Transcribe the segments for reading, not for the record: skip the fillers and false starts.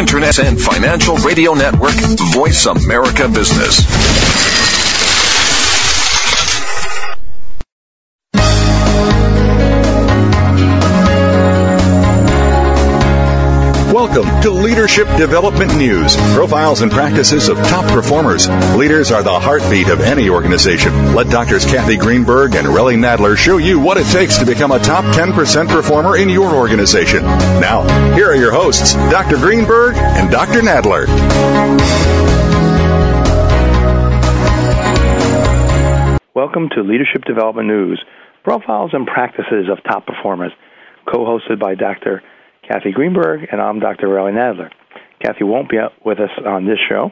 Internet and Financial Radio Network, Voice America Business. Welcome to Leadership Development News, profiles and practices of top performers. Leaders are the heartbeat of any organization. Let Drs. Kathy Greenberg and Riley Nadler show you what it takes to become a top 10% performer in your organization. Now, here are your hosts, Dr. Greenberg and Dr. Nadler. Welcome to Leadership Development News, profiles and practices of top performers, co-hosted by Dr. Kathy Greenberg, and I'm Dr. Riley Nadler. Kathy won't be with us on this show,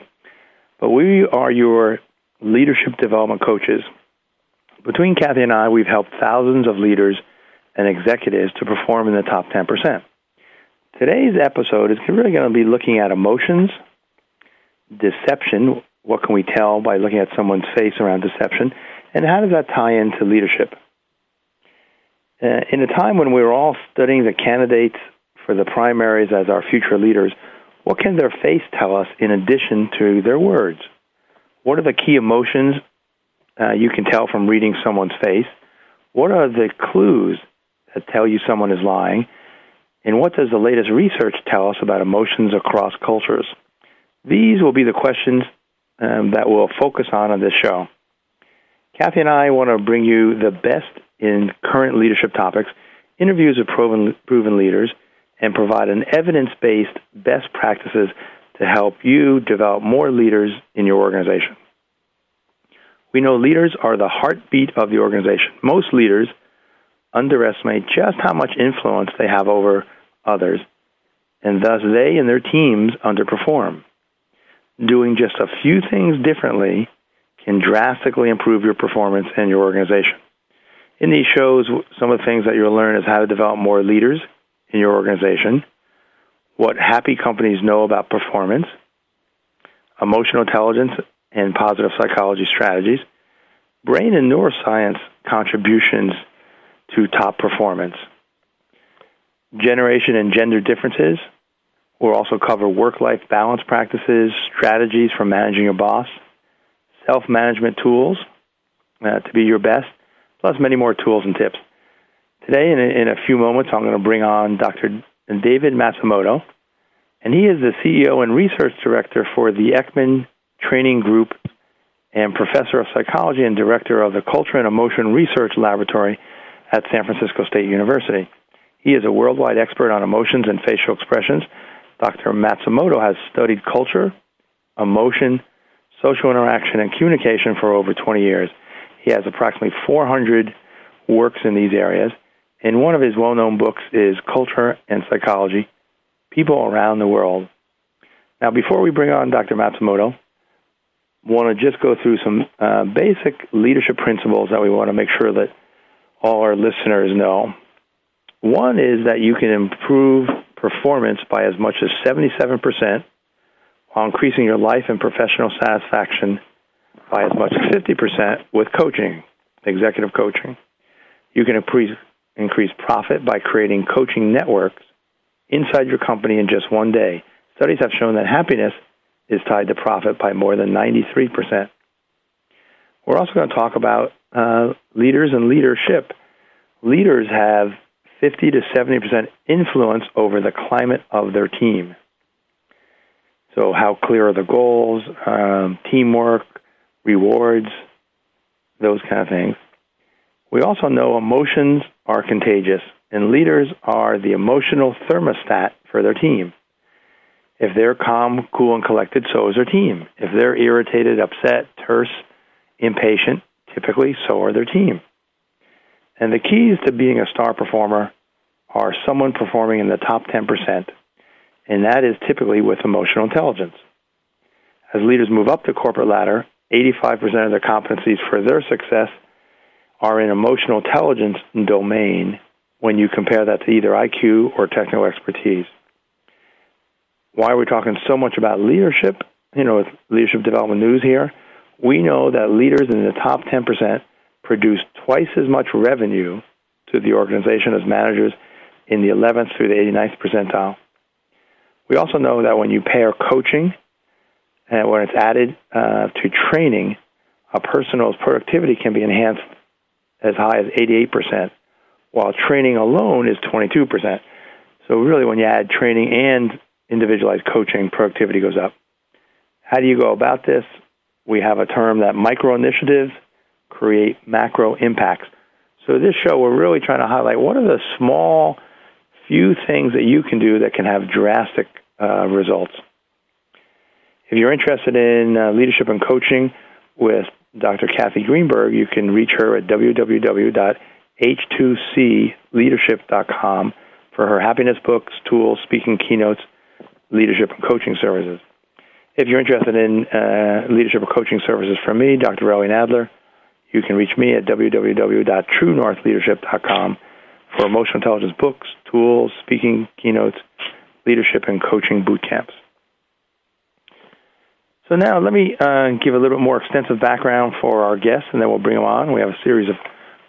but we are your leadership development coaches. Between Kathy and I, we've helped thousands of leaders and executives to perform in the top 10%. Today's episode is really going to be looking at emotions, deception, what can we tell by looking at someone's face around deception, and how does that tie into leadership? In a time when we were all studying the candidates for the primaries as our future leaders, what can their face tell us in addition to their words? What are the key emotions you can tell from reading someone's face? What are the clues that tell you someone is lying? And what does the latest research tell us about emotions across cultures? These will be the questions that we'll focus on this show. Kathy and I want to bring you the best in current leadership topics, interviews with proven leaders, and provide an evidence-based best practices to help you develop more leaders in your organization. We know leaders are the heartbeat of the organization. Most leaders underestimate just how much influence they have over others, and thus they and their teams underperform. Doing just a few things differently can drastically improve your performance and your organization. In these shows, some of the things that you'll learn is how to develop more leaders in your organization, what happy companies know about performance, emotional intelligence and positive psychology strategies, brain and neuroscience contributions to top performance, generation and gender differences. We'll also cover work-life balance practices, strategies for managing your boss, self-management tools to be your best, plus many more tools and tips. Today, in a few moments, I'm going to bring on Dr. David Matsumoto, and he is the CEO and Research Director for the Ekman Training Group and Professor of Psychology and Director of the Culture and Emotion Research Laboratory at San Francisco State University. He is a worldwide expert on emotions and facial expressions. Dr. Matsumoto has studied culture, emotion, social interaction, and communication for over 20 years. He has approximately 400 works in these areas. And one of his well-known books is Culture and Psychology, People Around the World. Now, before we bring on Dr. Matsumoto, I want to just go through some basic leadership principles that we want to make sure that all our listeners know. One is that you can improve performance by as much as 77% while increasing your life and professional satisfaction by as much as 50% with coaching, executive coaching. You can increase profit by creating coaching networks inside your company in just one day. Studies have shown that happiness is tied to profit by more than 93%. We're also going to talk about leaders and leadership. Leaders have 50 to 70% influence over the climate of their team. So how clear are the goals, teamwork, rewards, those kind of things. We also know emotions are contagious, and leaders are the emotional thermostat for their team. If they're calm, cool, and collected, so is their team. If they're irritated, upset, terse, impatient, typically so are their team. And the keys to being a star performer are someone performing in the top 10%, and that is typically with emotional intelligence. As leaders move up the corporate ladder, 85% of their competencies for their success are in emotional intelligence domain when you compare that to either IQ or technical expertise. Why are we talking so much about leadership? You know, with Leadership Development News here, we know that leaders in the top 10% produce twice as much revenue to the organization as managers in the 11th through the 89th percentile. We also know that when you pair coaching and when it's added to training, a person's productivity can be enhanced as high as 88%, while training alone is 22%. So really, when you add training and individualized coaching, productivity goes up. How do you go about this? We have a term that micro initiatives create macro impacts. So this show, we're really trying to highlight what are the small few things that you can do that can have drastic results. If you're interested in leadership and coaching with Dr. Kathy Greenberg, you can reach her at www.h2cleadership.com for her happiness books, tools, speaking keynotes, leadership and coaching services. If you're interested in leadership or coaching services from me, Dr. Riley Nadler, you can reach me at www.truenorthleadership.com for emotional intelligence books, tools, speaking keynotes, leadership and coaching boot camps. So now let me give a little bit more extensive background for our guests, and then we'll bring them on. We have a series of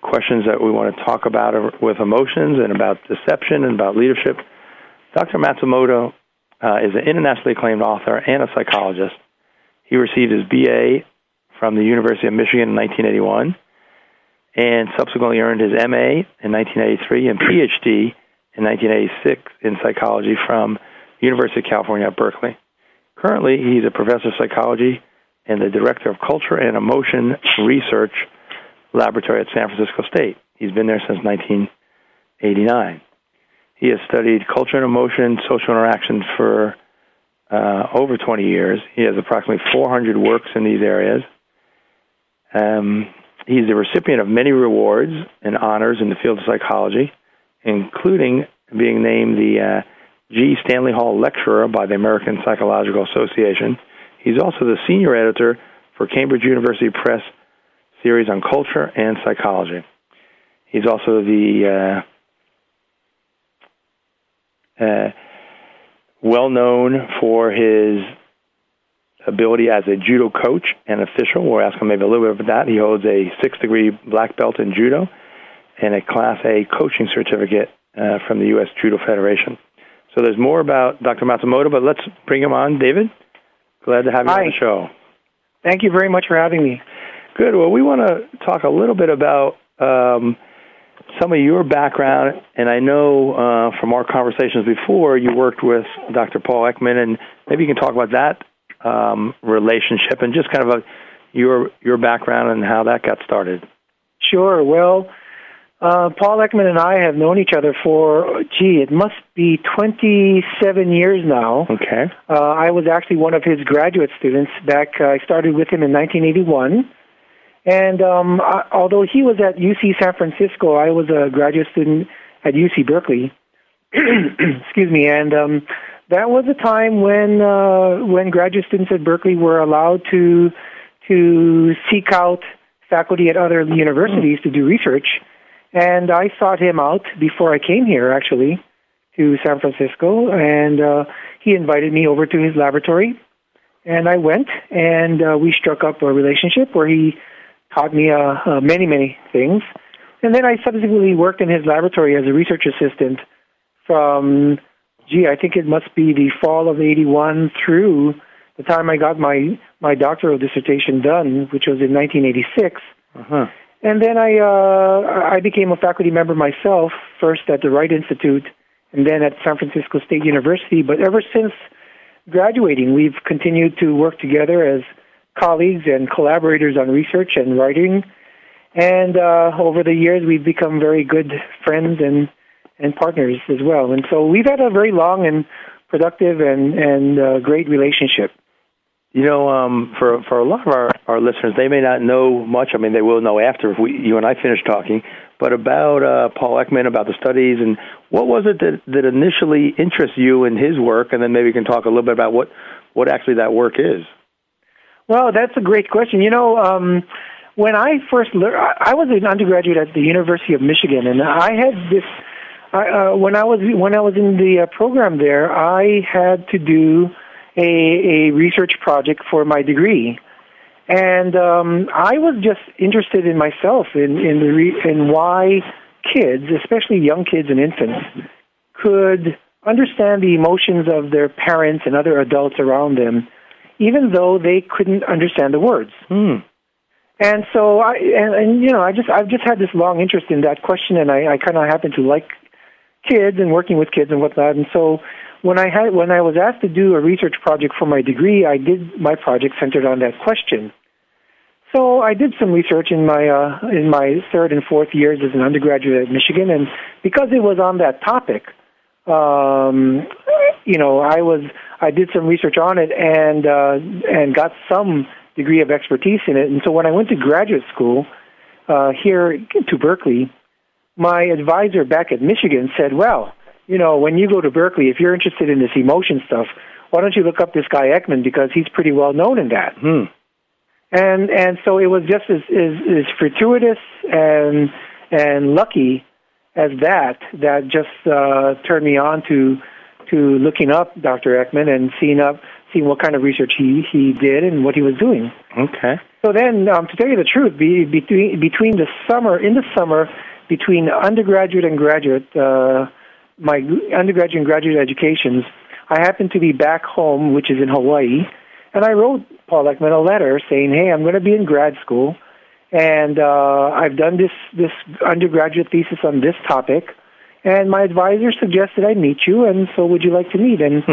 questions that we want to talk about with emotions and about deception and about leadership. Dr. Matsumoto is an internationally acclaimed author and a psychologist. He received his B.A. from the University of Michigan in 1981 and subsequently earned his M.A. in 1983 and Ph.D. in 1986 in psychology from the University of California at Berkeley. Currently, he's a professor of psychology and the director of Culture and Emotion Research Laboratory at San Francisco State. He's been there since 1989. He has studied culture and emotion, social interaction for over 20 years. He has approximately 400 works in these areas. He's the recipient of many rewards and honors in the field of psychology, including being named the G. Stanley Hall Lecturer by the American Psychological Association. He's also the senior editor for Cambridge University Press series on culture and psychology. He's also the well-known for his ability as a judo coach and official. We'll ask him maybe a little bit about that. He holds a 6th degree black belt in judo and a Class A coaching certificate from the U.S. Judo Federation. So there's more about Dr. Matsumoto, but let's bring him on. David, glad to have you on the show. Thank you very much for having me. Good. Well, we want to talk a little bit about some of your background, and I know from our conversations before, you worked with Dr. Paul Ekman, and maybe you can talk about that relationship and just kind of your background and how that got started. Sure. Well, Paul Ekman and I have known each other for, it must be 27 years now. Okay. I was actually one of his graduate students back. I started with him in 1981. And although he was at UC San Francisco, I was a graduate student at UC Berkeley. Excuse me. And that was a time when graduate students at Berkeley were allowed to seek out faculty at other universities to do research. And I sought him out before I came here, actually, to San Francisco. And he invited me over to his laboratory. And I went, and we struck up a relationship where he taught me many, many things. And then I subsequently worked in his laboratory as a research assistant from, I think it must be the fall of 81 through the time I got my doctoral dissertation done, which was in 1986. Uh-huh. And then I became a faculty member myself, first at the Wright Institute and then at San Francisco State University. But ever since graduating, we've continued to work together as colleagues and collaborators on research and writing, and over the years we've become very good friends and partners as well. And so we've had a very long and productive and great relationship. You know, for a lot of our listeners, they may not know much. I mean, they will know after you and I finish talking, but about Paul Ekman, about the studies, and what was it that initially interests you in his work, and then maybe you can talk a little bit about what actually that work is. Well, that's a great question. You know, when I first learned, I was an undergraduate at the University of Michigan, and I had this. When I was in the program there, I had to do a research project for my degree, and I was just interested in myself in why kids, especially young kids and infants, could understand the emotions of their parents and other adults around them, even though they couldn't understand the words. And so, I've just had this long interest in that question, and I kind of happen to like kids and working with kids and whatnot. And so, when I was asked to do a research project for my degree, I did my project centered on that question. So I did some research in my third and fourth years as an undergraduate at Michigan, and because it was on that topic, I did some research on it and got some degree of expertise in it. And so when I went to graduate school here to Berkeley, my advisor back at Michigan said, well, when you go to Berkeley, if you're interested in this emotion stuff, why don't you look up this guy Ekman, because he's pretty well known in that. And so it was just as fortuitous and lucky as that just turned me on to looking up Dr. Ekman and seeing what kind of research he did and what he was doing. Okay. So then, to tell you the truth, between in the summer, between undergraduate and graduate, my undergraduate and graduate educations, I happened to be back home, which is in Hawaii, and I wrote Paul Ekman a letter saying, hey, I'm going to be in grad school, and I've done this undergraduate thesis on this topic, and my advisor suggested I meet you, and so would you like to meet? And,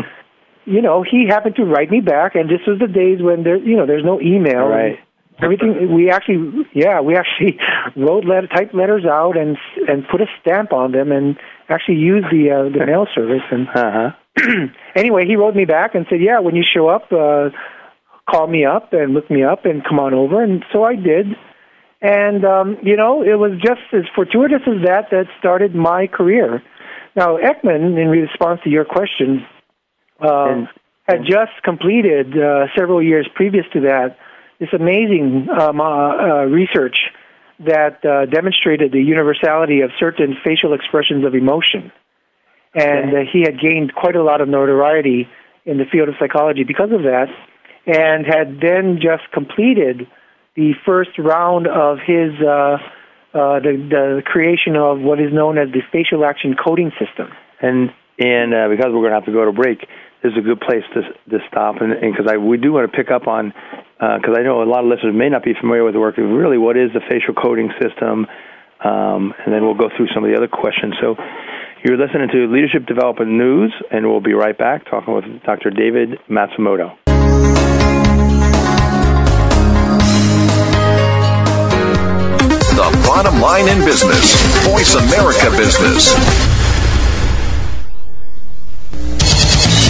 he happened to write me back, and this was the days when there's no email. Right. Everything, we actually typed letters out and put a stamp on them and actually used the mail service. And anyway, he wrote me back and said, yeah, when you show up, call me up and look me up and come on over. And so I did. And, it was just as fortuitous as that started my career. Now, Ekman, in response to your question, had just completed several years previous to that this amazing research that demonstrated the universality of certain facial expressions of emotion. And he had gained quite a lot of notoriety in the field of psychology because of that, and had then just completed the first round of his the creation of what is known as the facial action coding system. And because we're going to have to go to break, this is a good place to stop, and because we do want to pick up on, because I know a lot of listeners may not be familiar with the work of really what is the facial coding system, and then we'll go through some of the other questions. So you're listening to Leadership Development News, and we'll be right back talking with Dr. David Matsumoto. The bottom line in business, Voice America Business.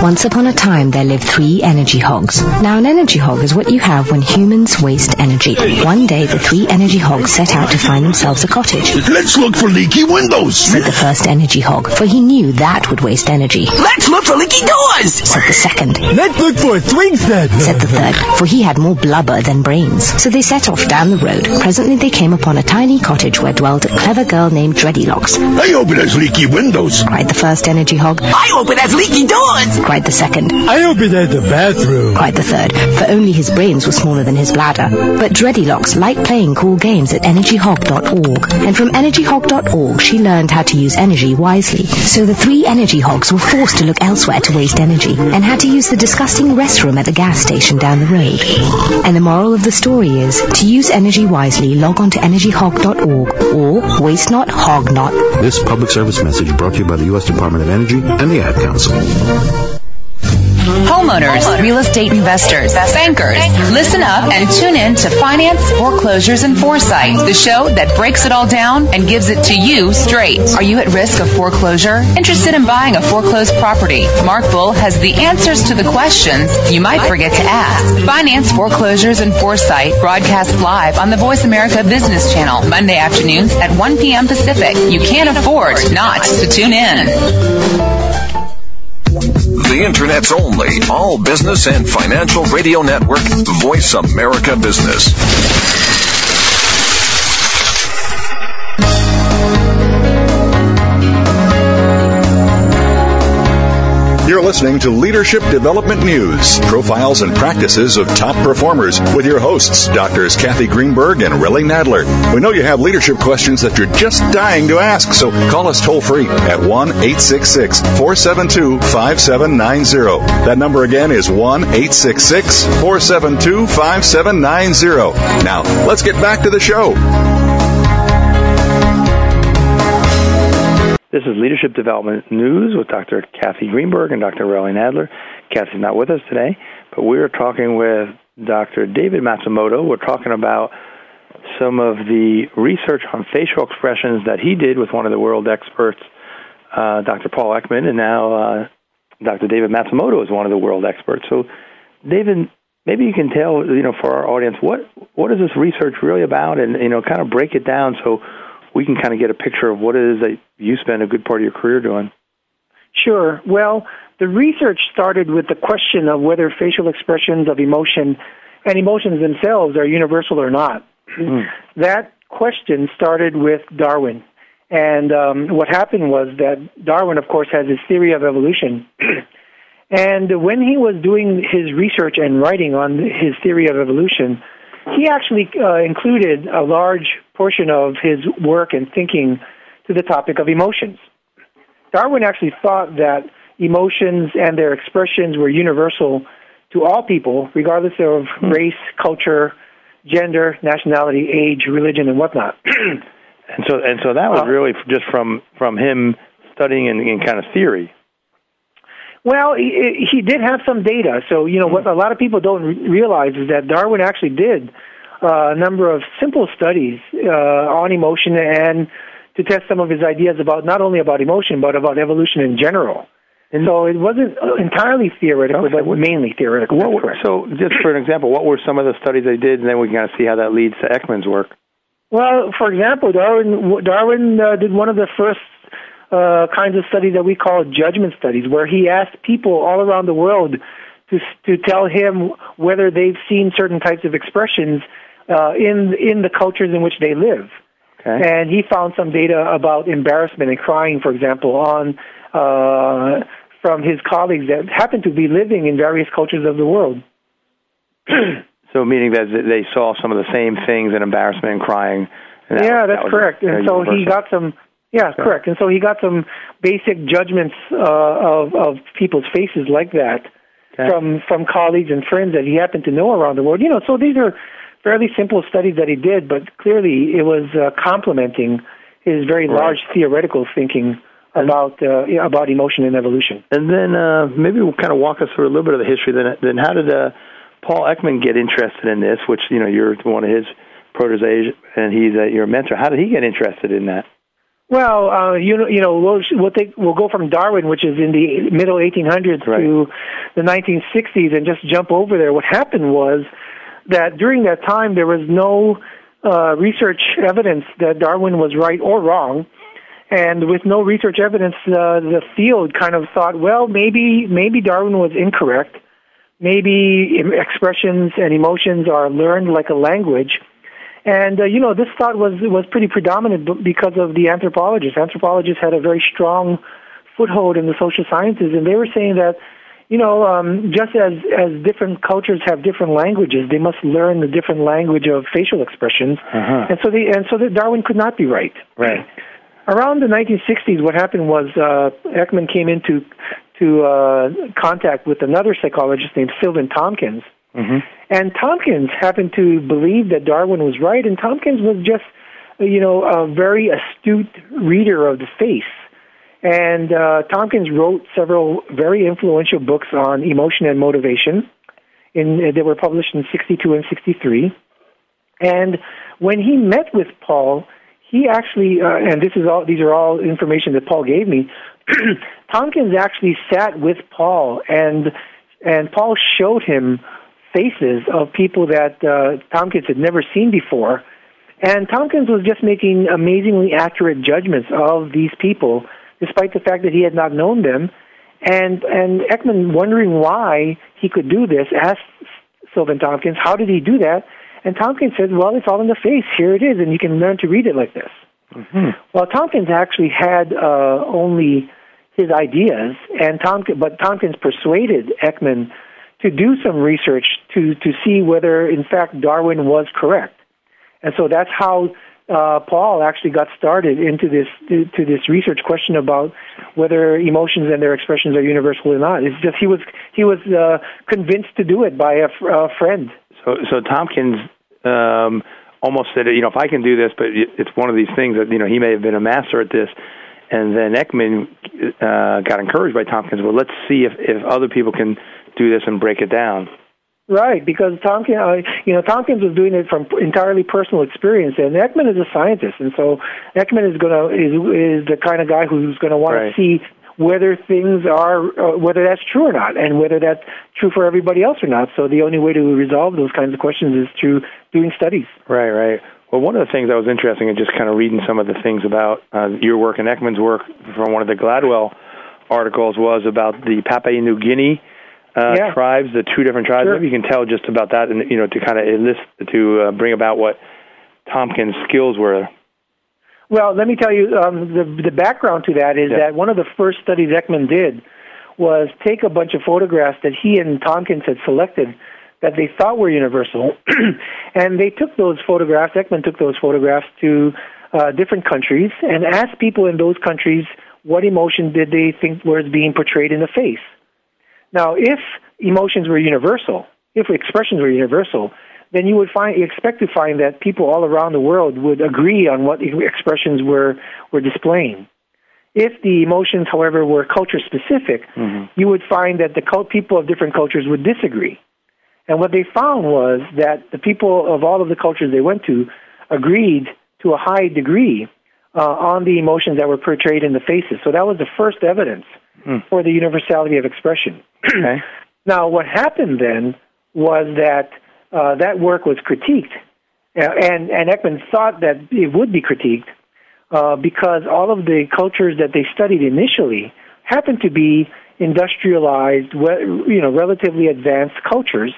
Once upon a time, there lived three energy hogs. Now, an energy hog is what you have when humans waste energy. One day, the three energy hogs set out to find themselves a cottage. Let's look for leaky windows, said the first energy hog, for he knew that would waste energy. Let's look for leaky doors, said the second. Let's look for a swing set, said the third, for he had more blubber than brains. So they set off down the road. Presently, they came upon a tiny cottage where dwelled a clever girl named Dreadilocks. I hope it has leaky windows, cried the first energy hog. I hope it has leaky doors, cried the second. I hope it had the bathroom, cried the third, for only his brains were smaller than his bladder. But Dreadilocks liked playing cool games at energyhog.org, and from energyhog.org she learned how to use energy wisely. So the three energy hogs were forced to look elsewhere to waste energy, and had to use the disgusting restroom at the gas station down the road. And the moral of the story is, to use energy wisely, log on to energyhog.org, or waste not, hog not. This public service message brought to you by the U.S. Department of Energy and the Ad Council. Homeowners, real estate investors, bankers, listen up and tune in to Finance, Foreclosures, and Foresight, the show that breaks it all down and gives it to you straight. Are you at risk of foreclosure? Interested in buying a foreclosed property? Mark Bull has the answers to the questions you might forget to ask. Finance, Foreclosures, and Foresight, broadcast live on the Voice America Business Channel, Monday afternoons at 1 p.m. Pacific. You can't afford not to tune in. The Internet's only all business and financial radio network, Voice America Business. You're listening to Leadership Development News, profiles and practices of top performers with your hosts, Drs. Kathy Greenberg and Riley Nadler. We know you have leadership questions that you're just dying to ask, so call us toll-free at 1-866-472-5790. That number again is 1-866-472-5790. Now, let's get back to the show. This is Leadership Development News with Dr. Kathy Greenberg and Dr. Riley Nadler. Kathy's not with us today, but we're talking with Dr. David Matsumoto. We're talking about some of the research on facial expressions that he did with one of the world experts, Dr. Paul Ekman, and now Dr. David Matsumoto is one of the world experts. So, David, maybe you can tell, for our audience, what is this research really about, and, kind of break it down so we can kind of get a picture of what it is that you spend a good part of your career doing. Sure. Well, the research started with the question of whether facial expressions of emotion and emotions themselves are universal or not. Mm. That question started with Darwin. And what happened was that Darwin, of course, has his theory of evolution. And when he was doing his research and writing on his theory of evolution, he actually included a large portion of his work and thinking to the topic of emotions. Darwin actually thought that emotions and their expressions were universal to all people, regardless of race, culture, gender, nationality, age, religion, and whatnot. And so that was really just from him studying in kind of theory. Well, he did have some data. So, what a lot of people don't realize is that Darwin actually did a number of simple studies on emotion and to test some of his ideas about not only about emotion, but about evolution in general. And so it wasn't entirely theoretical, but mainly theoretical. So just for an example, what were some of the studies they did? And then we can kind of see how that leads to Ekman's work. Well, for example, Darwin did one of the first kinds of studies that we call judgment studies, where he asked people all around the world to tell him whether they've seen certain types of expressions in the cultures in which they live. Okay. And he found some data about embarrassment and crying, for example, on from his colleagues that happened to be living in various cultures of the world. So meaning that they saw some of the same things in embarrassment and crying. And that's correct. And so he got some... Yeah, correct. And so he got some basic judgments of people's faces like that from colleagues and friends that he happened to know around the world. So these are fairly simple studies that he did, but clearly it was complementing his very large theoretical thinking about emotion and evolution. And then maybe we'll kind of walk us through a little bit of the history. Then how did Paul Ekman get interested in this, which, you're one of his protégés and he's your mentor. How did he get interested in that? Well, we'll go from Darwin, which is in the middle 1800s to the 1960s, and just jump over there. What happened was that during that time there was no research evidence that Darwin was right or wrong, and with no research evidence, the field kind of thought, well, maybe Darwin was incorrect. Maybe expressions and emotions are learned like a language. And, this thought was pretty predominant because of the anthropologists. Anthropologists had a very strong foothold in the social sciences, and they were saying that, just as different cultures have different languages, they must learn the different language of facial expressions. Uh-huh. And so that Darwin could not be right. Right. Around the 1960s, what happened was Ekman came into contact with another psychologist named Silvan Tomkins. Mm-hmm. And Tomkins happened to believe that Darwin was right, and Tomkins was just, a very astute reader of the face. And Tomkins wrote several very influential books on emotion and motivation. They were published in 62 and 63. And when he met with Paul, he actually, and these are all information that Paul gave me, Tomkins actually sat with Paul, and Paul showed him faces of people that Tomkins had never seen before. And Tomkins was just making amazingly accurate judgments of these people, despite the fact that he had not known them. And Ekman, wondering why he could do this, asked Silvan Tomkins, how did he do that? And Tomkins said, well, it's all in the face. Here it is, and you can learn to read it like this. Mm-hmm. Well, Tomkins actually had only his ideas, but Tomkins persuaded Ekman to do some research to see whether, in fact, Darwin was correct. And so that's how Paul actually got started into this research question about whether emotions and their expressions are universal or not. It's just he was convinced to do it by a friend. So Tomkins almost said, if I can do this, but it's one of these things that, he may have been a master at this. And then Ekman got encouraged by Tomkins. Well, let's see if other people can do this and break it down. Right, because Tomkins was doing it from entirely personal experience, and Ekman is a scientist, and so Ekman is the kind of guy who's going to want to see whether things are whether that's true or not, and whether that's true for everybody else or not. So the only way to resolve those kinds of questions is through doing studies. Right. Well, one of the things that was interesting in just kind of reading some of the things about your work and Ekman's work from one of the Gladwell articles was about the Papua New Guinea tribes, the two different tribes. Sure. Maybe you can tell just about that, and to kind of bring about what Tomkins' skills were. Well, let me tell you the background to that is that one of the first studies Ekman did was take a bunch of photographs that he and Tomkins had selected that they thought were universal, and they took those photographs. Ekman took those photographs to different countries and asked people in those countries what emotion did they think was being portrayed in the face. Now, if emotions were universal, if expressions were universal, then you would expect to find that people all around the world would agree on what expressions were displaying. If the emotions, however, were culture-specific, you would find that the people of different cultures would disagree. And what they found was that the people of all of the cultures they went to agreed to a high degree on the emotions that were portrayed in the faces. So that was the first evidence for the universality of expression. Okay. Now, what happened then was that that work was critiqued, and Ekman thought that it would be critiqued because all of the cultures that they studied initially happened to be industrialized, relatively advanced cultures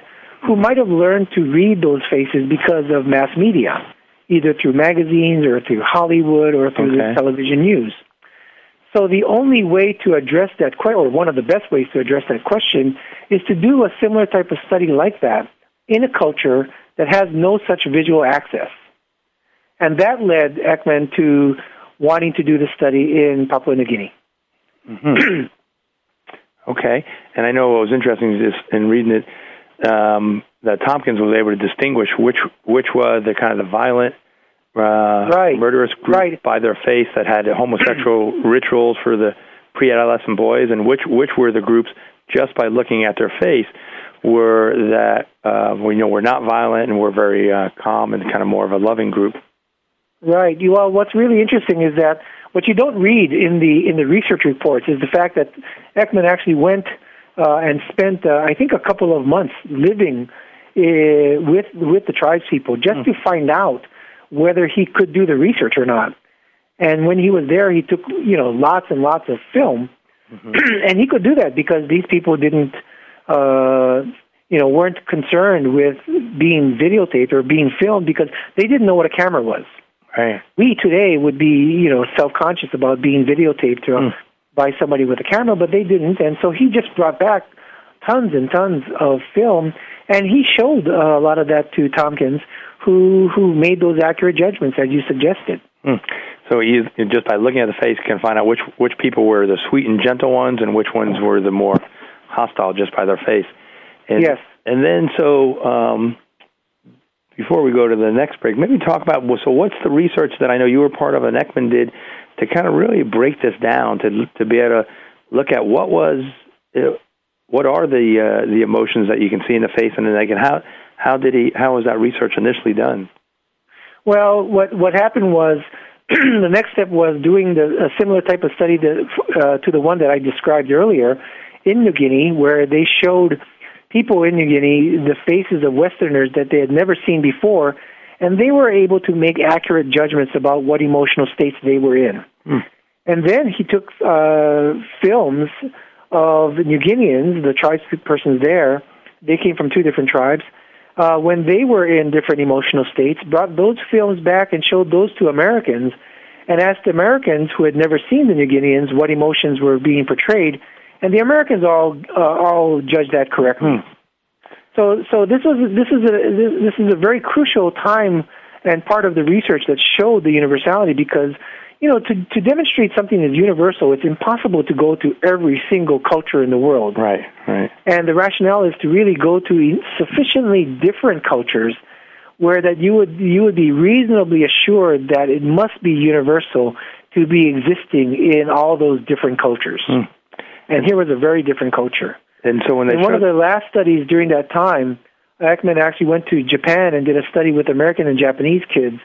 who might have learned to read those faces because of mass media, either through magazines or through Hollywood or through the television news. So the only way to address that question, or one of the best ways to address that question, is to do a similar type of study like that in a culture that has no such visual access. And that led Ekman to wanting to do the study in Papua New Guinea. Mm-hmm. Okay. And I know what was interesting is in reading it, that Tomkins was able to distinguish which was the kind of the violent, murderous group by their face that had homosexual rituals for the pre-adolescent boys, and which were the groups just by looking at their face were not violent and were very calm and kind of more of a loving group. Right. Well, what's really interesting is that what you don't read in the research reports is the fact that Ekman actually went and spent I think a couple of months living with the tribespeople just to find out whether he could do the research or not. And when he was there, he took, lots and lots of film. Mm-hmm. And he could do that because these people didn't, weren't concerned with being videotaped or being filmed because they didn't know what a camera was. Right. We today would be, self-conscious about being videotaped by somebody with a camera, but they didn't. And so he just brought back tons and tons of film, and he showed a lot of that to Tomkins, who made those accurate judgments as you suggested. So he, just by looking at the face, can find out which people were the sweet and gentle ones and which ones were the more hostile just by their face. And then before we go to the next break, maybe talk about, so what's the research that I know you were part of and Ekman did to kind of really break this down, to be able to look at what are the emotions that you can see in the face and in the neck, and how was that research initially done? Well, what happened was the next step was doing a similar type of study to the one that I described earlier in New Guinea, where they showed people in New Guinea the faces of Westerners that they had never seen before, and they were able to make accurate judgments about what emotional states they were in. Mm. And then he took films of New Guineans, the tribes persons there. They came from two different tribes. When they were in different emotional states, brought those films back and showed those to Americans and asked Americans who had never seen the New Guineans what emotions were being portrayed, and the Americans all judged that correctly. Hmm. So this is a very crucial time and part of the research that showed the universality, because to demonstrate something that's universal, it's impossible to go to every single culture in the world. Right. And the rationale is to really go to sufficiently different cultures where that you would be reasonably assured that it must be universal to be existing in all those different cultures. Mm. And here was a very different culture. And so when one of the last studies during that time, Ekman actually went to Japan and did a study with American and Japanese kids,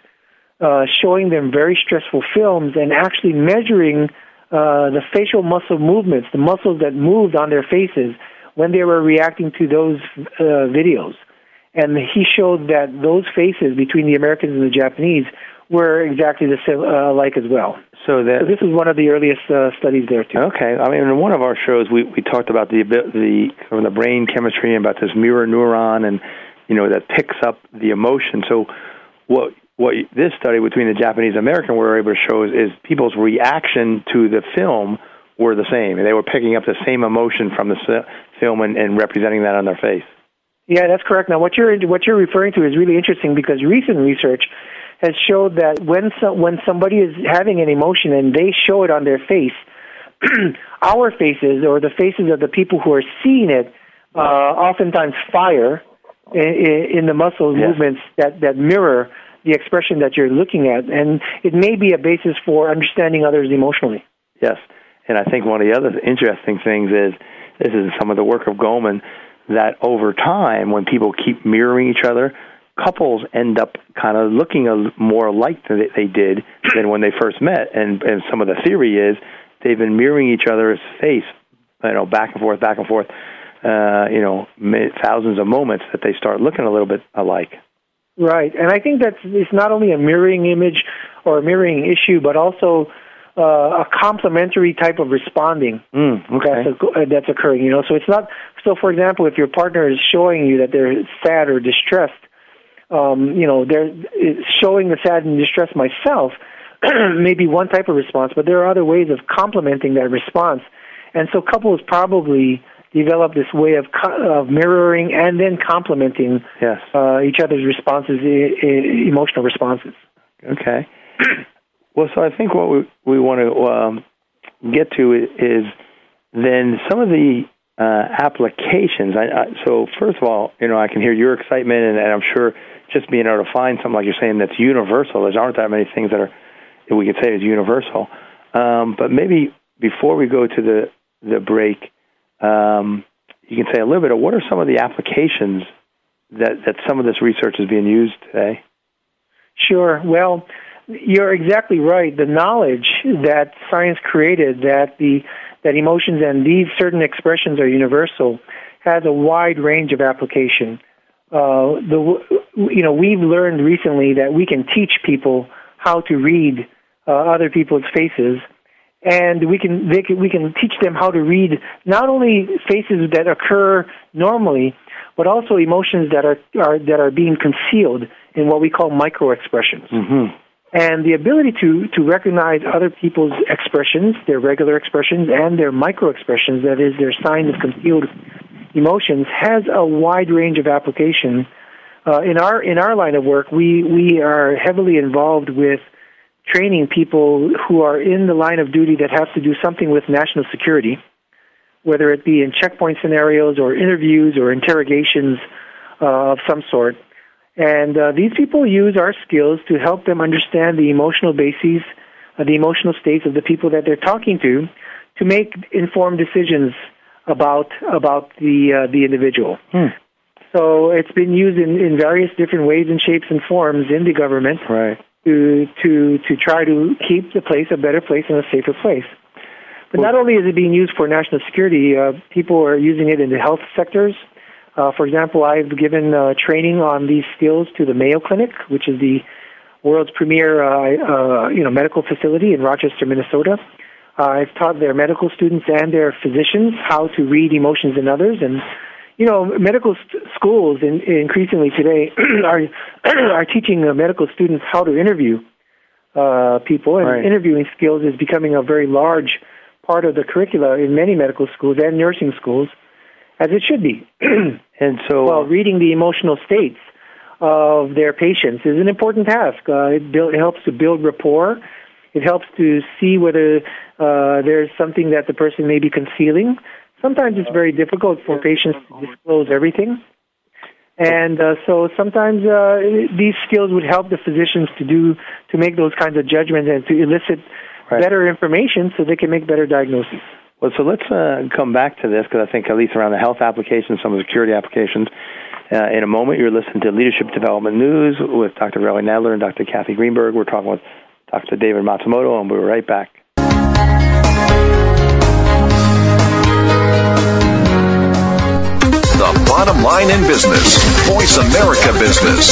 showing them very stressful films and actually measuring the facial muscle movements, the muscles that moved on their faces when they were reacting to those videos. And he showed that those faces between the Americans and the Japanese were exactly the same, like as well. So this is one of the earliest studies there too. Okay, I mean, in one of our shows we talked about the brain chemistry and about this mirror neuron, and that picks up the emotion. So what this study between the Japanese and American were able to show is people's reaction to the film were the same, and they were picking up the same emotion from the film and representing that on their face. Yeah, that's correct. Now, what you're referring to is really interesting, because recent research has showed that when somebody is having an emotion and they show it on their face, our faces or the faces of the people who are seeing it oftentimes fire in the muscle movements that mirror the expression that you're looking at, and it may be a basis for understanding others emotionally. Yes, and I think one of the other interesting things is, this is some of the work of Goleman, that over time, when people keep mirroring each other, couples end up kind of looking more alike than they did than when they first met, and some of the theory is they've been mirroring each other's face, back and forth, thousands of moments that they start looking a little bit alike. Right, and I think that it's not only a mirroring image or a mirroring issue, but also a complementary type of responding that's occurring. So it's not. So, for example, if your partner is showing you that they're sad or distressed, they're showing the sad and distress myself may be one type of response, but there are other ways of complementing that response, and so couples probably develop this way of mirroring and then complementing each other's responses, emotional responses. Okay. Well, so I think what we want to get to is then some of the applications. So first of all, I can hear your excitement, and I'm sure just being able to find something like you're saying that's universal. There aren't that many things that we could say is universal. But maybe before we go to the break, you can say a little bit of what are some of the applications that some of this research is being used today? Sure. Well, you're exactly right. The knowledge that science created that emotions and these certain expressions are universal has a wide range of application. We've learned recently that we can teach people how to read other people's faces. And we can teach them how to read not only faces that occur normally, but also emotions that are being concealed in what we call micro expressions. Mm-hmm. And the ability to recognize other people's expressions, their regular expressions, and their micro expressions, that is, their signs of concealed emotions, has a wide range of application. In our line of work, we are heavily involved with training people who are in the line of duty that have to do something with national security, whether it be in checkpoint scenarios or interviews or interrogations of some sort. And these people use our skills to help them understand the emotional bases, the emotional states of the people that they're talking to make informed decisions about the individual. Hmm. So it's been used in various different ways and shapes and forms in the government to try to keep the place a better place and a safer place. But not only is it being used for national security, people are using it in the health sectors. For example, I've given training on these skills to the Mayo Clinic, which is the world's premier medical facility in Rochester, Minnesota. I've taught their medical students and their physicians how to read emotions in others. And, you know, medical schools increasingly today are teaching medical students how to interview people. And interviewing skills is becoming a very large part of the curricula in many medical schools and nursing schools, as it should be. And so, well, reading the emotional states of their patients is an important task. It helps to build rapport. It helps to see whether there's something that the person may be concealing. Sometimes it's very difficult for patients to disclose everything. And so sometimes these skills would help the physicians to make those kinds of judgments and to elicit better information so they can make better diagnoses. Well, so let's come back to this, because I think at least around the health applications, some of the security applications, in a moment. You're listening to Leadership Development News with Dr. Riley Nadler and Dr. Kathy Greenberg. We're talking with Dr. David Matsumoto, and we'll be right back. The bottom line in business. Voice America Business.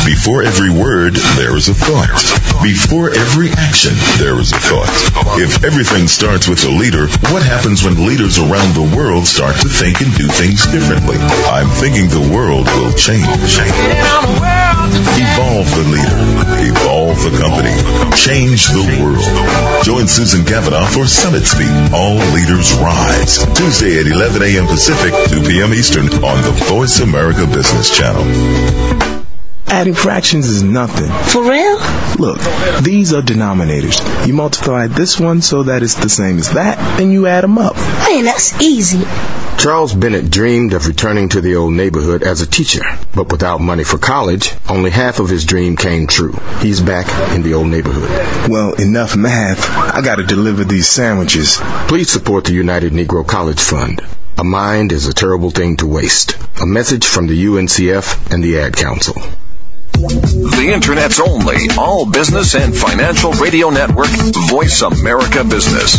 Before every word, there is a thought. Before every action, there is a thought. If everything starts with a leader, what happens when leaders around the world start to think and do things differently? I'm thinking the world will change. Evolve the leader. Evolve the company. Change the world. Join Susan Kavanaugh for Summit Speak. All Leaders Rise. Tuesday at 11 a.m. Pacific, 2 p.m. Eastern on the Voice America Business Channel. Adding fractions is nothing. For real? Look, these are denominators. You multiply this one so that it's the same as that, and you add them up. Man, that's easy. Charles Bennett dreamed of returning to the old neighborhood as a teacher, but without money for college, only half of his dream came true. He's back in the old neighborhood. Well, enough math. I gotta deliver these sandwiches. Please support the United Negro College Fund. A mind is a terrible thing to waste. A message from the UNCF and the Ad Council. The Internet's only all business and financial radio network, Voice America Business.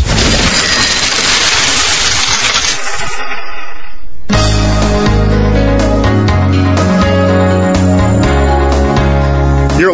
You're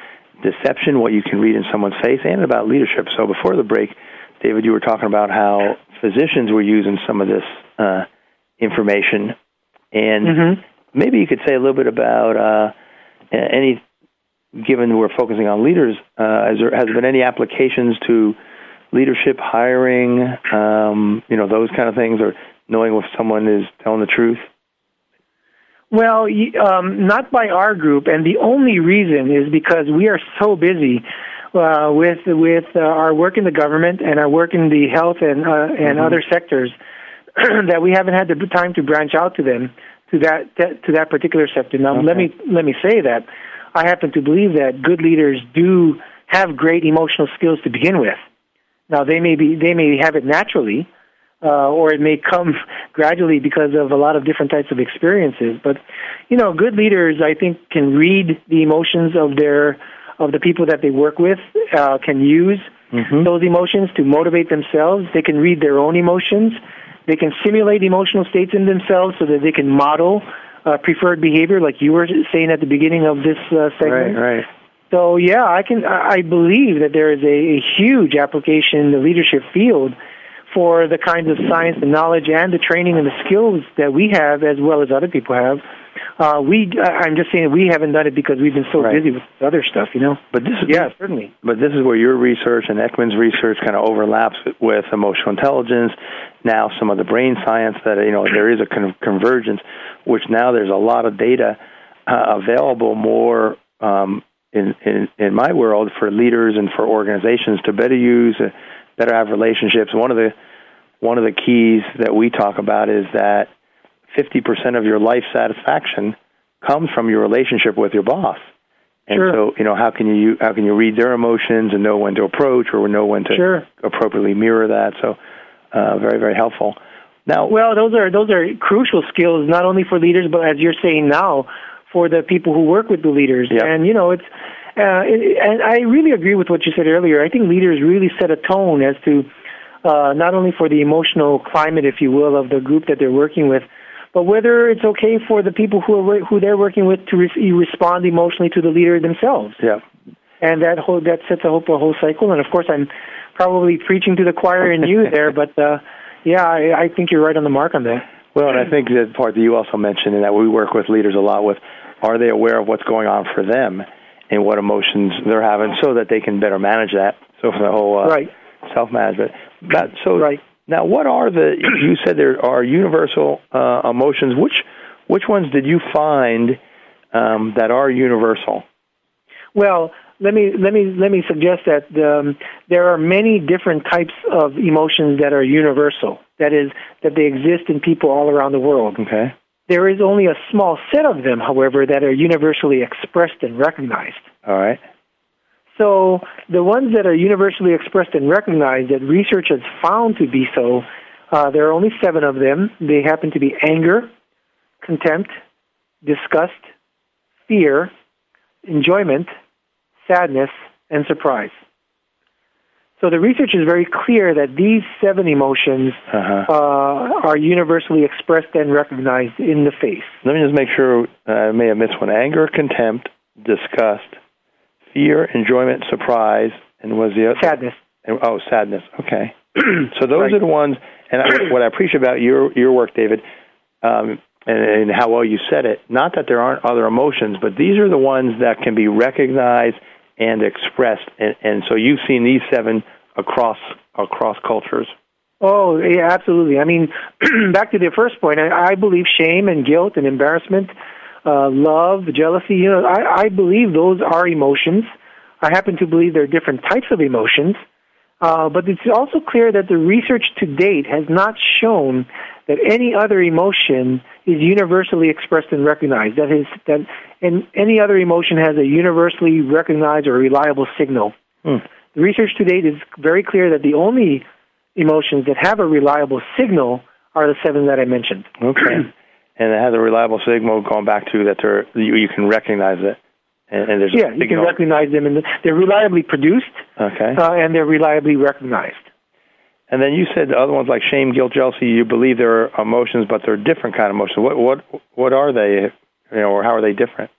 deception, what you can read in someone's face, and about leadership. So before the break, David, you were talking about how physicians were using some of this information, and maybe you could say a little bit about any, given we're focusing on leaders, has there been any applications to leadership, hiring, those kind of things, or knowing if someone is telling the truth? Well, not by our group, and the only reason is because we are so busy with our work in the government and our work in the health and other sectors that we haven't had the time to branch out to them, to that particular sector. Now, okay. let me say that I happen to believe that good leaders do have great emotional skills to begin with. Now, they may have it naturally, or it may come gradually because of a lot of different types of experiences. But, you know, good leaders, I think, can read the emotions of the people that they work with, can use those emotions to motivate themselves. They can read their own emotions. They can simulate emotional states in themselves so that they can model preferred behavior, like you were saying at the beginning of this segment. Right. So, yeah, I believe that there is a huge application in the leadership field for the kinds of science and knowledge and the training and the skills that we have, as well as other people have. I'm just saying we haven't done it because we've been so busy with other stuff, you know. But this is, certainly. But this is where your research and Ekman's research kind of overlaps with emotional intelligence. Now, some of the brain science that, you know, there is a convergence, which now there's a lot of data available more in my world for leaders and for organizations to better use. Better have relationships. One of the keys that we talk about is that 50% of your life satisfaction comes from your relationship with your boss. And so, you know, how can you read their emotions and know when to approach or know when to appropriately mirror that? So, very, very helpful. Now, well, those are crucial skills not only for leaders, but as you're saying now, for the people who work with the leaders. Yep. And you know, and I really agree with what you said earlier. I think leaders really set a tone as to not only for the emotional climate, if you will, of the group that they're working with, but whether it's okay for the people who they're working with to respond emotionally to the leader themselves. Yeah. And that sets a whole cycle. And, of course, I'm probably preaching to the choir in you there, but, yeah, I think you're right on the mark on that. Well, and I think the part that you also mentioned and that we work with leaders a lot with, are they aware of what's going on for them and what emotions they're having so that they can better manage that. So for the whole self-management. Now, what are the, you said there are universal emotions. Which ones did you find that are universal? Well, let me suggest that there are many different types of emotions that are universal. That is, that they exist in people all around the world. Okay. There is only a small set of them, however, that are universally expressed and recognized. All right. So the ones that are universally expressed and recognized that research has found to be so, there are only 7 of them. They happen to be anger, contempt, disgust, fear, enjoyment, sadness, and surprise. So the research is very clear that these 7 emotions are universally expressed and recognized in the face. Let me just make sure I may have missed one. Anger, contempt, disgust, fear, enjoyment, surprise, and was the other? Sadness. Sadness. Okay. So those are the ones, and what I appreciate about your work, David, and how well you said it, not that there aren't other emotions, but these are the ones that can be recognized and expressed, and so you've seen these 7 across cultures. Oh, yeah, absolutely. I mean, back to the first point, I believe shame and guilt and embarrassment, love, jealousy, you know, I believe those are emotions. I happen to believe there are different types of emotions, but it's also clear that the research to date has not shown that any other emotion is universally expressed and recognized. That is, that and any other emotion has a universally recognized or reliable signal. The research to date is very clear that the only emotions that have a reliable signal are the 7 that I mentioned. Okay. And it has a reliable signal going back to that you can recognize it. And there's you can recognize them. And they're reliably produced, and they're reliably recognized. And then you said the other ones like shame, guilt, jealousy, you believe there are emotions, but they're different kind of emotions. What are they, you know, or how are they different?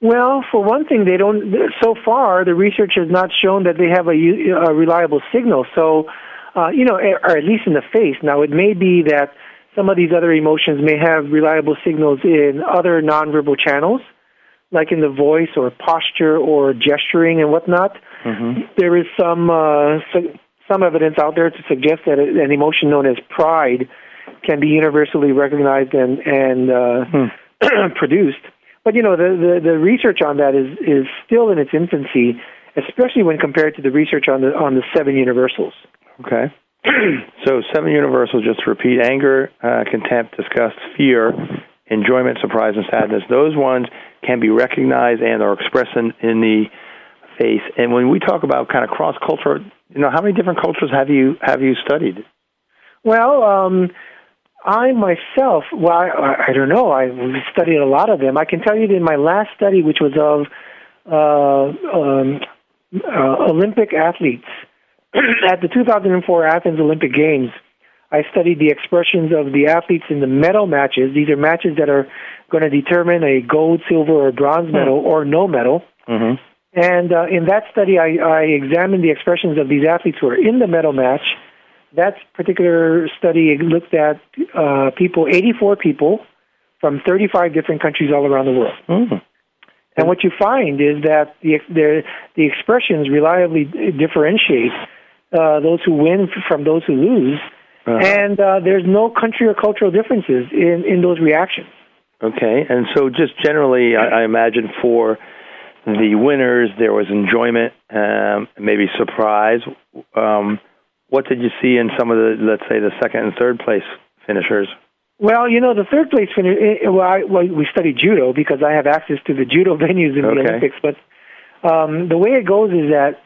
Well, for one thing, they don't. So far, the research has not shown that they have a reliable signal. So, you know, or at least in the face. Now, it may be that some of these other emotions may have reliable signals in other nonverbal channels, like in the voice or posture or gesturing and whatnot. There is some evidence out there to suggest that an emotion known as pride can be universally recognized and produced. But, you know, the research on that is still in its infancy, especially when compared to the research on the seven universals. Okay. So seven universals, just to repeat, anger, contempt, disgust, fear, enjoyment, surprise, and sadness. Those ones can be recognized and are expressed in the face. And when we talk about kind of cross-culture, you know, how many different cultures have you studied? Well, I myself, I don't know. I've studied a lot of them. I can tell you that in my last study, which was of Olympic athletes, at the 2004 Athens Olympic Games, I studied the expressions of the athletes in the medal matches. These are matches that are going to determine a gold, silver, or bronze medal or no medal. Mm-hmm. And in that study, I examined the expressions of these athletes who are in the medal match. That particular study looked at 84 people from 35 different countries all around the world. Mm-hmm. And what you find is that the expressions reliably differentiate those who win from those who lose, and there's no country or cultural differences in those reactions. Okay, and so just generally, I imagine for the winners, there was enjoyment, maybe surprise. What did you see in some of the, let's say, the second and third place finishers? Well, you know, the third place finisher, we studied judo because I have access to the judo venues in the Olympics, but the way it goes is that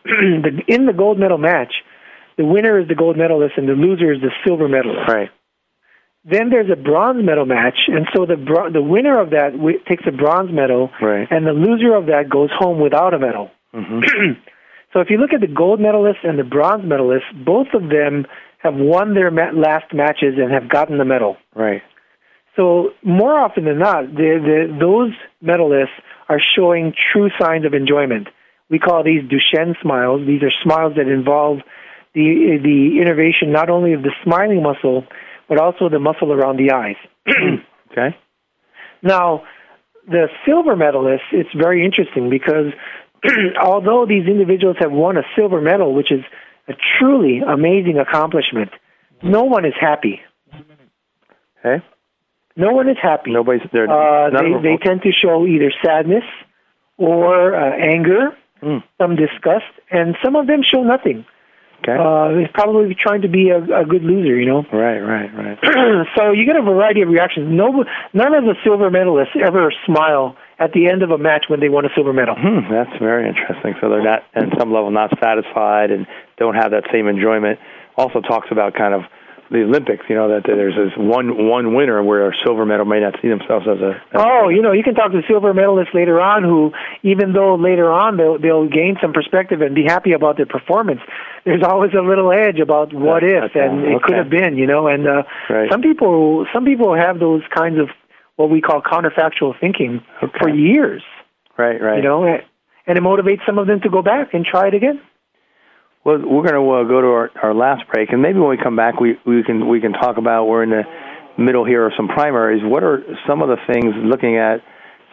in the gold medal match, the winner is the gold medalist and the loser is the silver medalist. Right. Then there's a bronze medal match, and so the winner of that takes a bronze medal, right, and the loser of that goes home without a medal. Mm-hmm. So if you look at the gold medalists and the bronze medalists, both of them have won their last matches and have gotten the medal. Right. So more often than not, those medalists are showing true signs of enjoyment. We call these Duchenne smiles. These are smiles that involve the innervation not only of the smiling muscle, but also the muscle around the eyes. Okay. Now, the silver medalists, it's very interesting because although these individuals have won a silver medal, which is a truly amazing accomplishment, no one is happy. Okay. No one is happy. Nobody's there. They tend to show either sadness or anger, some disgust, and some of them show nothing. Okay. They're probably trying to be a good loser, you know? Right. So you get a variety of reactions. None of the silver medalists ever smile at the end of a match when they won a silver medal. That's very interesting. So they're not, at some level, not satisfied and don't have that same enjoyment. Also talks about kind of the Olympics, you know, that there's this one winner where a silver medal may not see themselves as a... you know, you can talk to silver medalists later on who, even though later on they'll gain some perspective and be happy about their performance, there's always a little edge about what if, and it could have been, you know, and some people have those kinds of what we call counterfactual thinking for years. Right. You know, and it motivates some of them to go back and try it again. Well, we're going to go to our last break, and maybe when we come back, we can talk about, we're in the middle here of some primaries. What are some of the things, looking at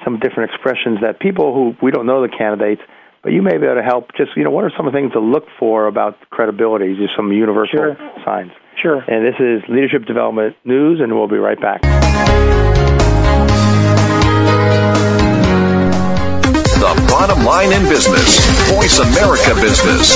some different expressions that people who, we don't know the candidates, but you may be able to help, just, you know, what are some of the things to look for about credibility, just some universal signs. Sure. And this is Leadership Development News, and we'll be right back. The bottom line in business, Voice America Business.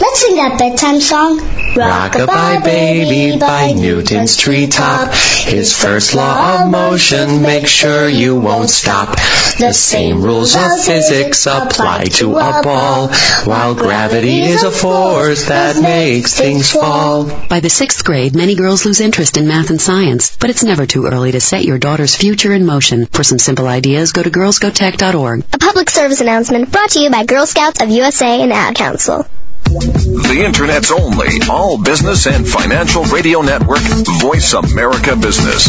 let's sing that bedtime song. Rock-a-bye, baby, by Newton's treetop. His first law of motion, make sure you won't stop. The same rules of physics apply to a ball, while gravity is a force that makes things fall. By the sixth grade, many girls lose interest in math and science, but it's never too early to set your daughter's future in motion. For some simple ideas, go to girlsgotech.org. A public service announcement brought to you by Girl Scouts of USA and Ad Council. The Internet's only all business and financial radio network, Voice America Business.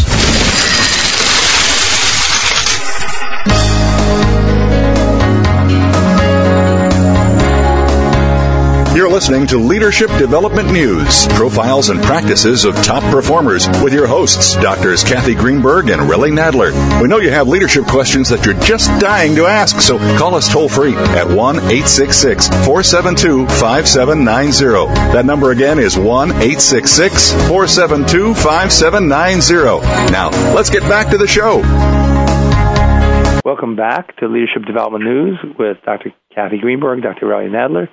You're listening to Leadership Development News, profiles and practices of top performers with your hosts, Drs. Kathy Greenberg and Riley Nadler. We know you have leadership questions that you're just dying to ask, so call us toll-free at 1-866-472-5790. That number again is 1-866-472-5790. Now, let's get back to the show. Welcome back to Leadership Development News with Dr. Kathy Greenberg, Dr. Riley Nadler.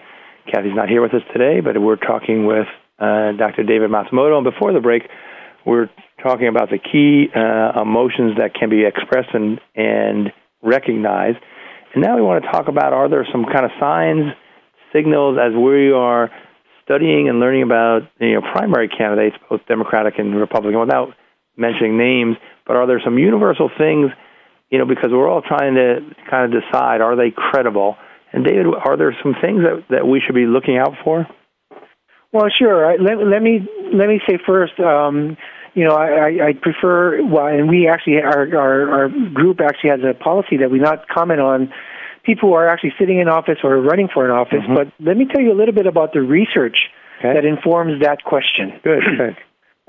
Kathy's not here with us today, but we're talking with Dr. David Matsumoto. And before the break, we're talking about the key emotions that can be expressed and recognized. And now we want to talk about, are there some kind of signs, signals, as we are studying and learning about, you know, primary candidates, both Democratic and Republican, without mentioning names, but are there some universal things, you know, because we're all trying to kind of decide, are they credible? And David, are there some things that we should be looking out for? Well, sure. Let me say first, I prefer. Well, and we actually, our group actually has a policy that we not comment on people who are actually sitting in office or running for an office. Mm-hmm. But let me tell you a little bit about the research that informs that question. Good. Okay.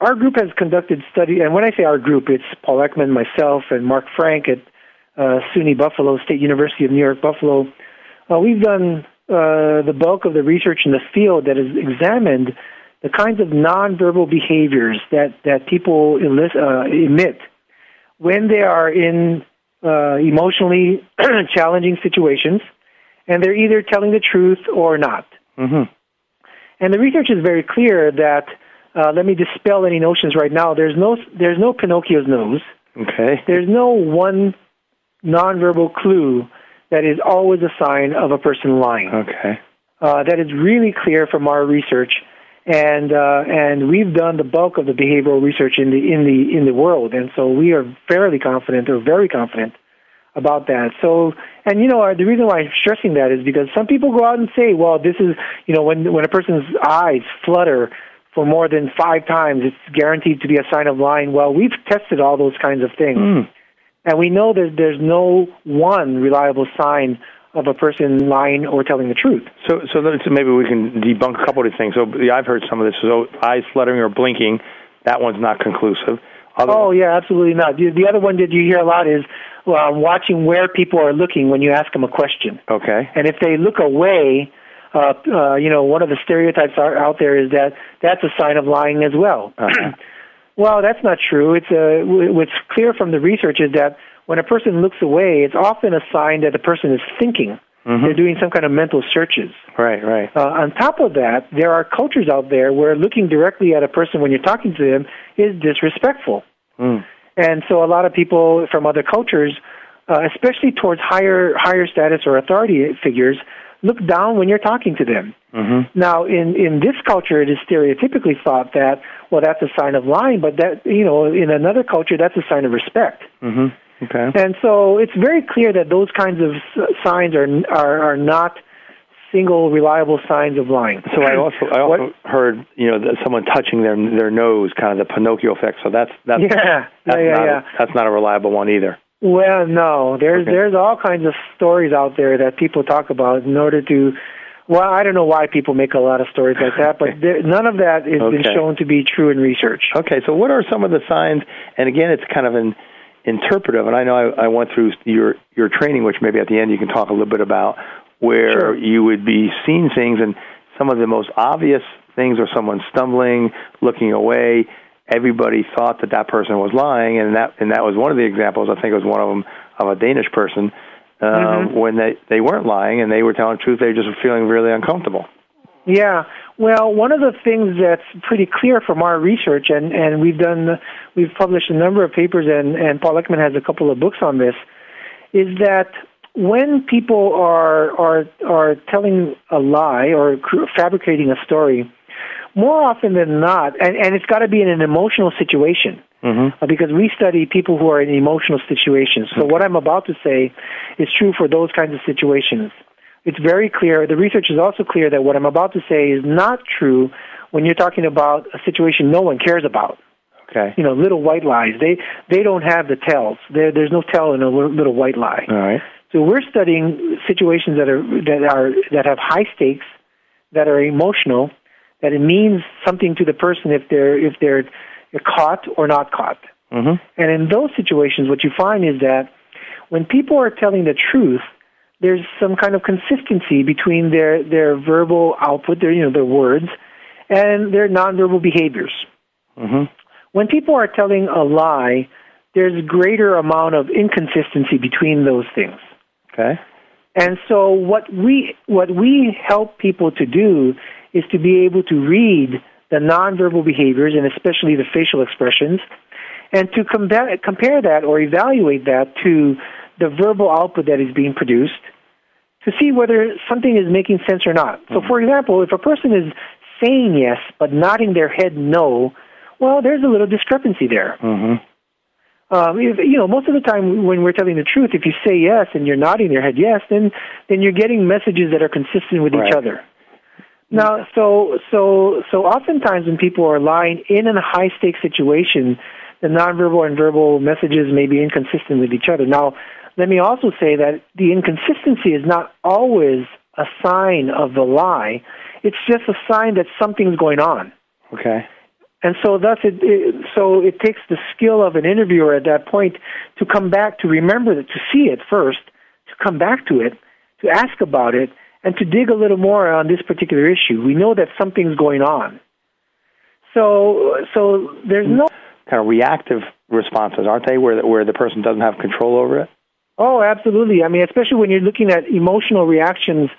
Our group has conducted study, and when I say our group, it's Paul Ekman, myself, and Mark Frank at SUNY Buffalo, State University of New York, Buffalo. We've done the bulk of the research in the field that has examined the kinds of nonverbal behaviors that people emit when they are in emotionally challenging situations, and they're either telling the truth or not. Mm-hmm. And the research is very clear that, let me dispel any notions right now, there's no Pinocchio's nose. Okay. There's no one nonverbal clue that is always a sign of a person lying. Okay. That is really clear from our research, and we've done the bulk of the behavioral research in the world, and so we are fairly confident or very confident about that. So, and the reason why I'm stressing that is because some people go out and say, well, this is, when a person's eyes flutter for more than 5 times, it's guaranteed to be a sign of lying. Well, we've tested all those kinds of things. Mm. And we know that there's no one reliable sign of a person lying or telling the truth. So maybe we can debunk a couple of these things. So I've heard some of this. So eyes fluttering or blinking, that one's not conclusive. Yeah, absolutely not. The other one that you hear a lot is watching where people are looking when you ask them a question. Okay. And if they look away, one of the stereotypes out there is that that's a sign of lying as well. Uh-huh. Well, that's not true. What's clear from the research is that when a person looks away, it's often a sign that the person is thinking. Mm-hmm. They're doing some kind of mental searches. Right. On top of that, there are cultures out there where looking directly at a person when you're talking to them is disrespectful. Mm. And so a lot of people from other cultures, especially towards higher status or authority figures, look down when you're talking to them. Mm-hmm. Now, in this culture, it is stereotypically thought that, well, that's a sign of lying, but that, in another culture, that's a sign of respect. Mm-hmm. Okay. And so it's very clear that those kinds of signs are not single reliable signs of lying. So I also heard, that someone touching their nose, kind of the Pinocchio effect. So that's not a reliable one either. Well, no, there's all kinds of stories out there that people talk about in order to. Well, I don't know why people make a lot of stories like that, but none of that has been shown to be true in research. Okay, so what are some of the signs? And again, it's kind of an interpretive, and I know I went through your training, which maybe at the end you can talk a little bit about, where you would be seeing things, and some of the most obvious things are someone stumbling, looking away. Everybody thought that person was lying, and that was one of the examples. I think it was one of them, of a Danish person, when they weren't lying and they were telling the truth. They were just feeling really uncomfortable. Yeah. Well, one of the things that's pretty clear from our research, and we've published a number of papers, and Paul Ekman has a couple of books on this, is that when people are telling a lie or fabricating a story, more often than not, and it's got to be in an emotional situation, because we study people who are in emotional situations. So what I'm about to say is true for those kinds of situations. It's very clear. The research is also clear that what I'm about to say is not true when you're talking about a situation no one cares about. Okay. Little white lies. They don't have the tells. There's no tell in a little white lie. All right. So we're studying situations that have high stakes, that are emotional, that it means something to the person if they're caught or not caught. And in those situations, what you find is that when people are telling the truth, there's some kind of consistency between their verbal output, their words, and their nonverbal behaviors. When people are telling a lie, there's greater amount of inconsistency between those things. Okay. And so what we help people to do is to be able to read the nonverbal behaviors, and especially the facial expressions, and to compare that or evaluate that to the verbal output that is being produced to see whether something is making sense or not. So, for example, if a person is saying yes but nodding their head no, well, there's a little discrepancy there. Most of the time when we're telling the truth, if you say yes and you're nodding your head yes, then you're getting messages that are consistent with each other. Now, so oftentimes when people are lying in a high-stakes situation, the nonverbal and verbal messages may be inconsistent with each other. Now, let me also say that the inconsistency is not always a sign of the lie. It's just a sign that something's going on. Okay. And so it takes the skill of an interviewer at that point to come back, to remember that, to see it first, to come back to it, to ask about it, and to dig a little more on this particular issue. We know that something's going on. So there's no... Kind of reactive responses, aren't they, where the person doesn't have control over it? Oh, absolutely. I mean, especially when you're looking at emotional reactions,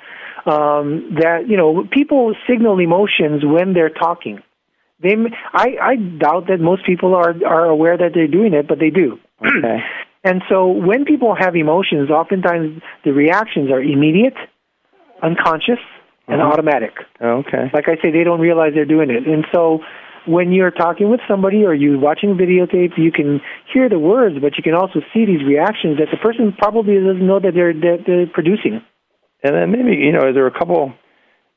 people signal emotions when they're talking. I doubt that most people are aware that they're doing it, but they do. Okay. And so when people have emotions, oftentimes the reactions are immediate, unconscious, and automatic. Okay. Like I say, they don't realize they're doing it. And so when you're talking with somebody or you're watching videotapes, you can hear the words, but you can also see these reactions that the person probably doesn't know that they're producing. And then maybe, is there a couple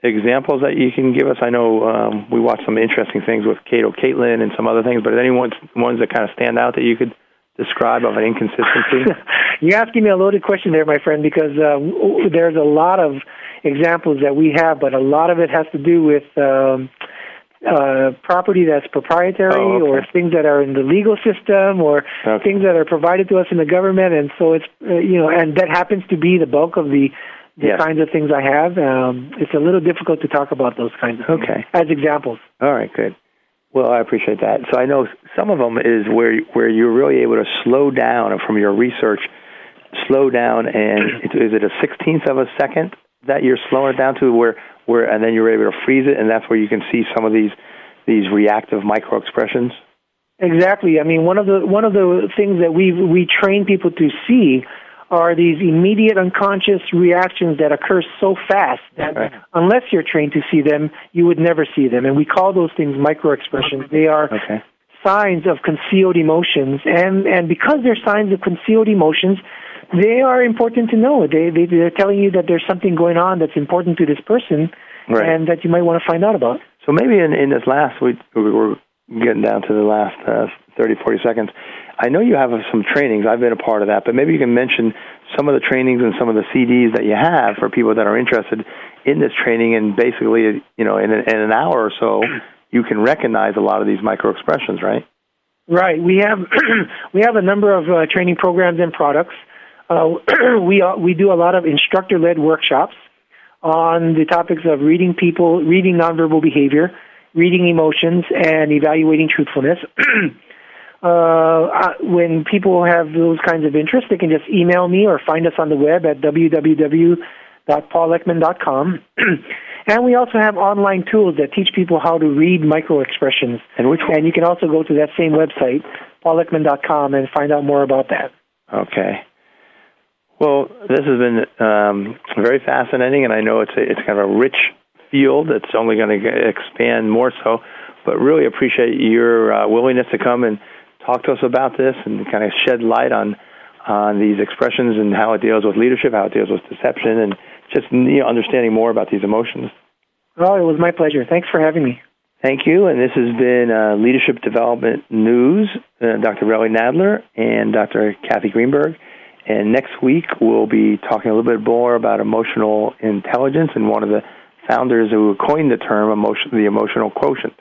examples that you can give us? I know we watched some interesting things with Caitlin and some other things, but are there any ones that kind of stand out that you could describe of an inconsistency? You're asking me a loaded question there, my friend, because there's a lot of examples that we have, but a lot of it has to do with property that's proprietary or things that are in the legal system or things that are provided to us in the government. And so it's, and that happens to be the bulk of the kinds of things I have. It's a little difficult to talk about those kinds of things as examples. All right, good. Well, I appreciate that. So I know some of them is where you're really able to slow down, and from your research, slow down, and is it a 16th of a second that you're slowing it down to where and then you're able to freeze it, and that's where you can see some of these reactive micro expressions? Exactly. I mean, one of the things that we train people to see are these immediate unconscious reactions that occur so fast that unless you're trained to see them, you would never see them. And we call those things micro-expressions. They are signs of concealed emotions. And because they're signs of concealed emotions, they are important to know. They're telling you that there's something going on that's important to this person, right, and that you might want to find out about. So maybe in this last week, we're getting down to the last 30, 40 seconds. I know you have some trainings. I've been a part of that, but maybe you can mention some of the trainings and some of the CDs that you have for people that are interested in this training, and basically, you know, in an hour or so, you can recognize a lot of these micro expressions, right? Right. We have a number of training programs and products. We do a lot of instructor-led workshops on the topics of reading people, reading nonverbal behavior, reading emotions, and evaluating truthfulness. When people have those kinds of interests, they can just email me or find us on the web at www.paulekman.com. And we also have online tools that teach people how to read micro expressions. And you can also go to that same website, paulekman.com, and find out more about that. Okay. Well, this has been very fascinating, and I know it's kind of a rich field that's only going to expand more so, but really appreciate your willingness to come and talk to us about this and kind of shed light on these expressions and how it deals with leadership, how it deals with deception, and just, you know, understanding more about these emotions. Oh, it was my pleasure. Thanks for having me. Thank you, and this has been Leadership Development News, Dr. Riley Nadler and Dr. Kathy Greenberg. And next week we'll be talking a little bit more about emotional intelligence and one of the founders who coined the term the emotional quotient.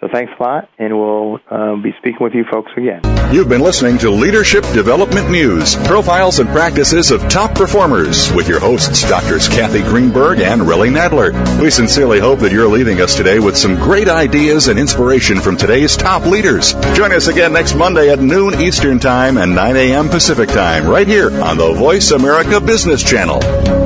So thanks a lot, and we'll be speaking with you folks again. You've been listening to Leadership Development News, profiles and practices of top performers with your hosts, Drs. Kathy Greenberg and Riley Nadler. We sincerely hope that you're leaving us today with some great ideas and inspiration from today's top leaders. Join us again next Monday at noon Eastern Time and 9 a.m. Pacific Time right here on the Voice America Business Channel.